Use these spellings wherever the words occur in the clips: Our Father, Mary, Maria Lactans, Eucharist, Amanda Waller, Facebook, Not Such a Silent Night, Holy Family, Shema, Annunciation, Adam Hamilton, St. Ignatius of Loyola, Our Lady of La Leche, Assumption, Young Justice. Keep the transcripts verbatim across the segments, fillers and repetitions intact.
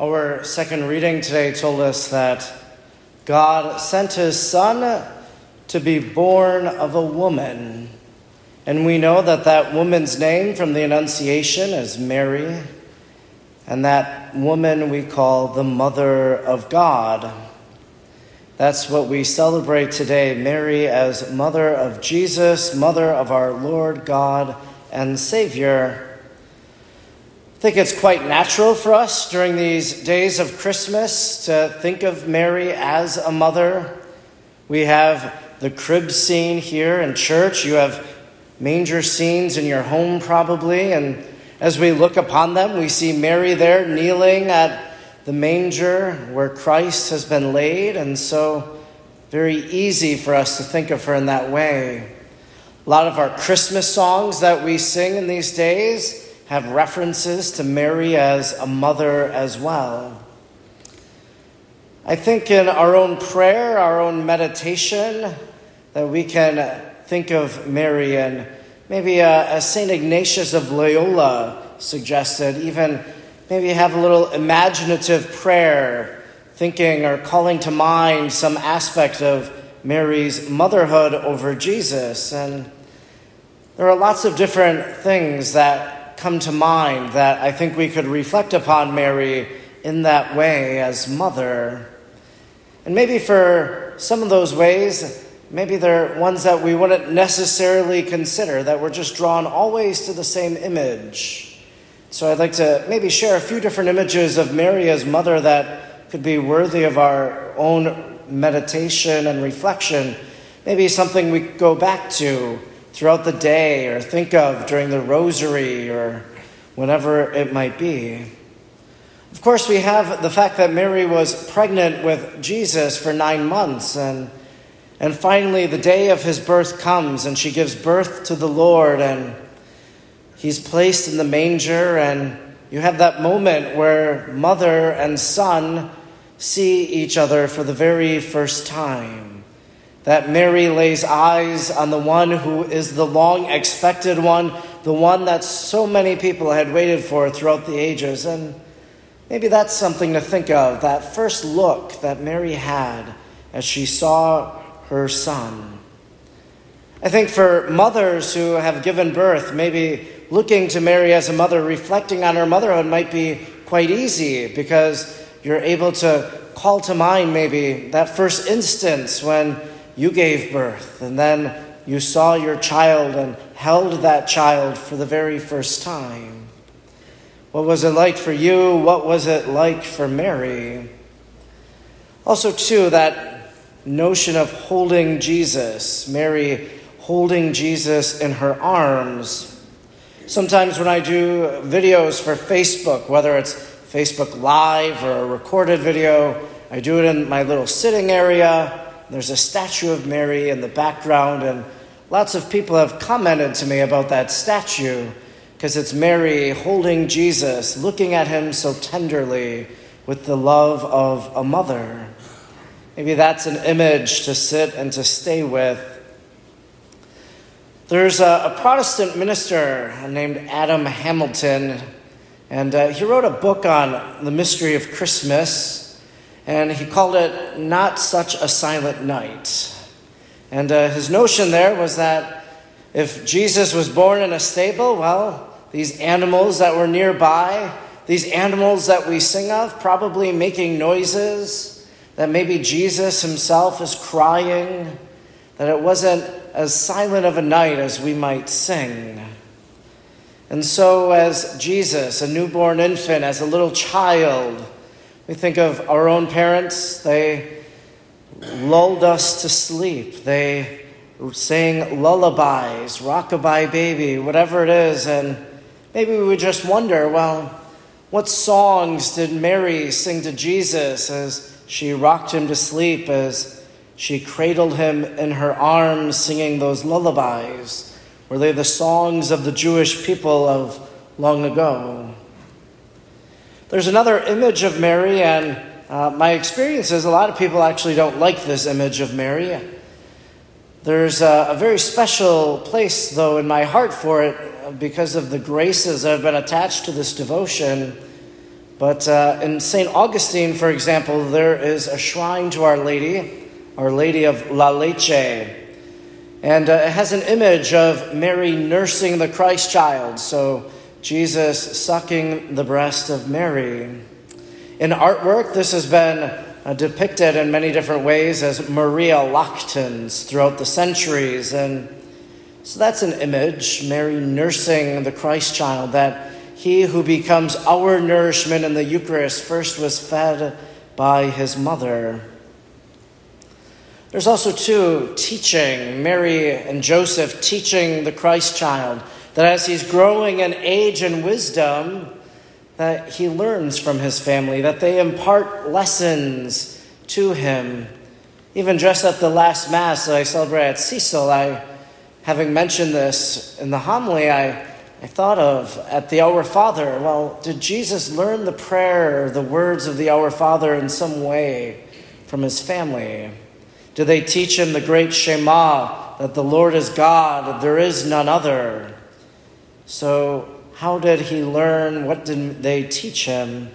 Our second reading today told us that God sent his son to be born of a woman. And we know that that woman's name from the Annunciation is Mary. And that woman we call the Mother of God. That's what we celebrate today, Mary as Mother of Jesus, Mother of our Lord God and Savior. I think it's quite natural for us during these days of Christmas to think of Mary as a mother. We have the crib scene here in church. You have manger scenes in your home probably. And as we look upon them, we see Mary there kneeling at the manger where Christ has been laid. And so very easy for us to think of her in that way. A lot of our Christmas songs that we sing in these days have references to Mary as a mother as well. I think in our own prayer, our own meditation, that we can think of Mary, and maybe uh, as Saint Ignatius of Loyola suggested, even maybe have a little imaginative prayer, thinking or calling to mind some aspect of Mary's motherhood over Jesus. And there are lots of different things that come to mind that I think we could reflect upon Mary in that way as mother. And maybe for some of those ways, maybe they're ones that we wouldn't necessarily consider, that we're just drawn always to the same image. So I'd like to maybe share a few different images of Mary as mother that could be worthy of our own meditation and reflection. Maybe something we go back to throughout the day, or think of during the rosary, or whenever it might be. Of course, we have the fact that Mary was pregnant with Jesus for nine months, and and finally the day of his birth comes, and she gives birth to the Lord, and he's placed in the manger, and you have that moment where mother and son see each other for the very first time. That Mary lays eyes on the one who is the long-expected one, the one that so many people had waited for throughout the ages. And maybe that's something to think of, that first look that Mary had as she saw her son. I think for mothers who have given birth, maybe looking to Mary as a mother, reflecting on her motherhood might be quite easy, because you're able to call to mind maybe that first instance when you gave birth, and then you saw your child and held that child for the very first time. What was it like for you? What was it like for Mary? Also, too, that notion of holding Jesus, Mary holding Jesus in her arms. Sometimes when I do videos for Facebook, whether it's Facebook Live or a recorded video, I do it in my little sitting area. There's a statue of Mary in the background, and lots of people have commented to me about that statue because it's Mary holding Jesus, looking at him so tenderly with the love of a mother. Maybe that's an image to sit and to stay with. There's a, a Protestant minister named Adam Hamilton, and uh, he wrote a book on the mystery of Christmas. And he called it Not Such a Silent Night. And uh, his notion there was that if Jesus was born in a stable, well, these animals that were nearby, these animals that we sing of, probably making noises, that maybe Jesus himself is crying, that it wasn't as silent of a night as we might sing. And so as Jesus, a newborn infant, as a little child, we think of our own parents. They lulled us to sleep. They sang lullabies, rockabye baby, whatever it is. And maybe we would just wonder, well, what songs did Mary sing to Jesus as she rocked him to sleep, as she cradled him in her arms singing those lullabies? Were they the songs of the Jewish people of long ago? There's another image of Mary, and uh, my experience is a lot of people actually don't like this image of Mary. There's a, a very special place, though, in my heart for it because of the graces that have been attached to this devotion. But uh, in Saint Augustine, for example, there is a shrine to Our Lady, Our Lady of La Leche. And uh, it has an image of Mary nursing the Christ child, so Jesus sucking the breast of Mary. In artwork, this has been uh, depicted in many different ways as Maria Lactans throughout the centuries. And so that's an image, Mary nursing the Christ child, that he who becomes our nourishment in the Eucharist first was fed by his mother. There's also, too, teaching, Mary and Joseph teaching the Christ child, that as he's growing in age and wisdom, that he learns from his family, that they impart lessons to him. Even just at the last Mass that I celebrated at Cecil, I, having mentioned this in the homily, I, I thought of at the Our Father, well, did Jesus learn the prayer, the words of the Our Father in some way from his family? Do they teach him the great Shema, that the Lord is God, that there is none other? So how did he learn? What did they teach him?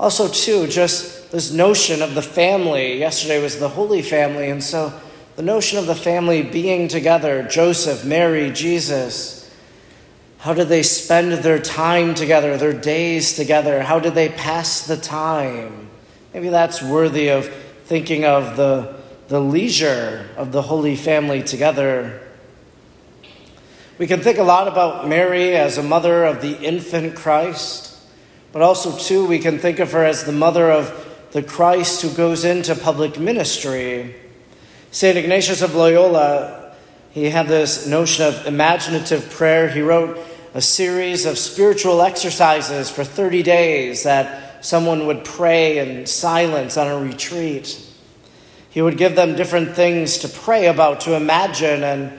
Also, too, just this notion of the family. Yesterday was the Holy Family, and so the notion of the family being together, Joseph, Mary, Jesus. How did they spend their time together, their days together? How did they pass the time? Maybe that's worthy of thinking of the, the leisure of the Holy Family together. We can think a lot about Mary as a mother of the infant Christ, but also, too, we can think of her as the mother of the Christ who goes into public ministry. Saint Ignatius of Loyola, he had this notion of imaginative prayer. He wrote a series of spiritual exercises for thirty days that someone would pray in silence on a retreat. He would give them different things to pray about, to imagine. And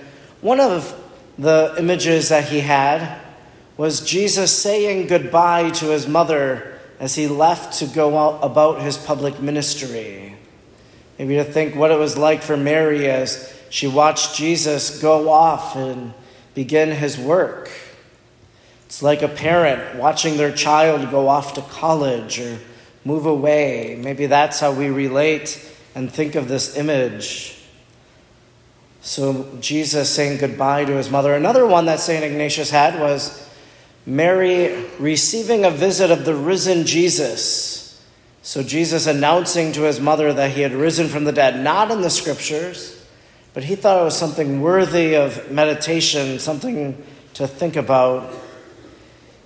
one of the images that he had was Jesus saying goodbye to his mother as he left to go out about his public ministry. Maybe to think what it was like for Mary as she watched Jesus go off and begin his work. It's like a parent watching their child go off to college or move away. Maybe that's how we relate and think of this image. So Jesus saying goodbye to his mother. Another one that Saint Ignatius had was Mary receiving a visit of the risen Jesus. So Jesus announcing to his mother that he had risen from the dead, not in the scriptures, but he thought it was something worthy of meditation, something to think about.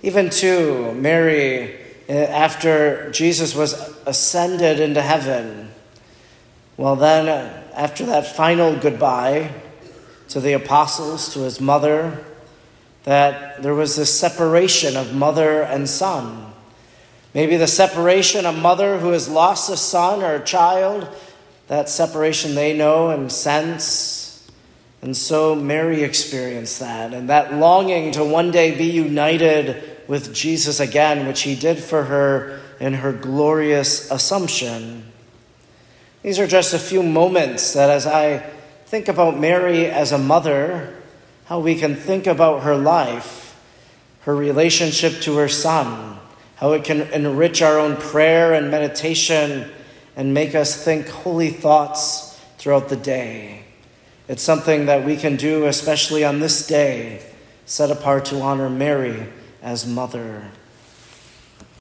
Even too, Mary, after Jesus was ascended into heaven, well then, after that final goodbye to the apostles, to his mother, that there was this separation of mother and son. Maybe the separation of mother who has lost a son or a child, that separation they know and sense. And so Mary experienced that, and that longing to one day be united with Jesus again, which he did for her in her glorious Assumption. These are just a few moments that as I think about Mary as a mother, how we can think about her life, her relationship to her son, how it can enrich our own prayer and meditation and make us think holy thoughts throughout the day. It's something that we can do, especially on this day, set apart to honor Mary as Mother.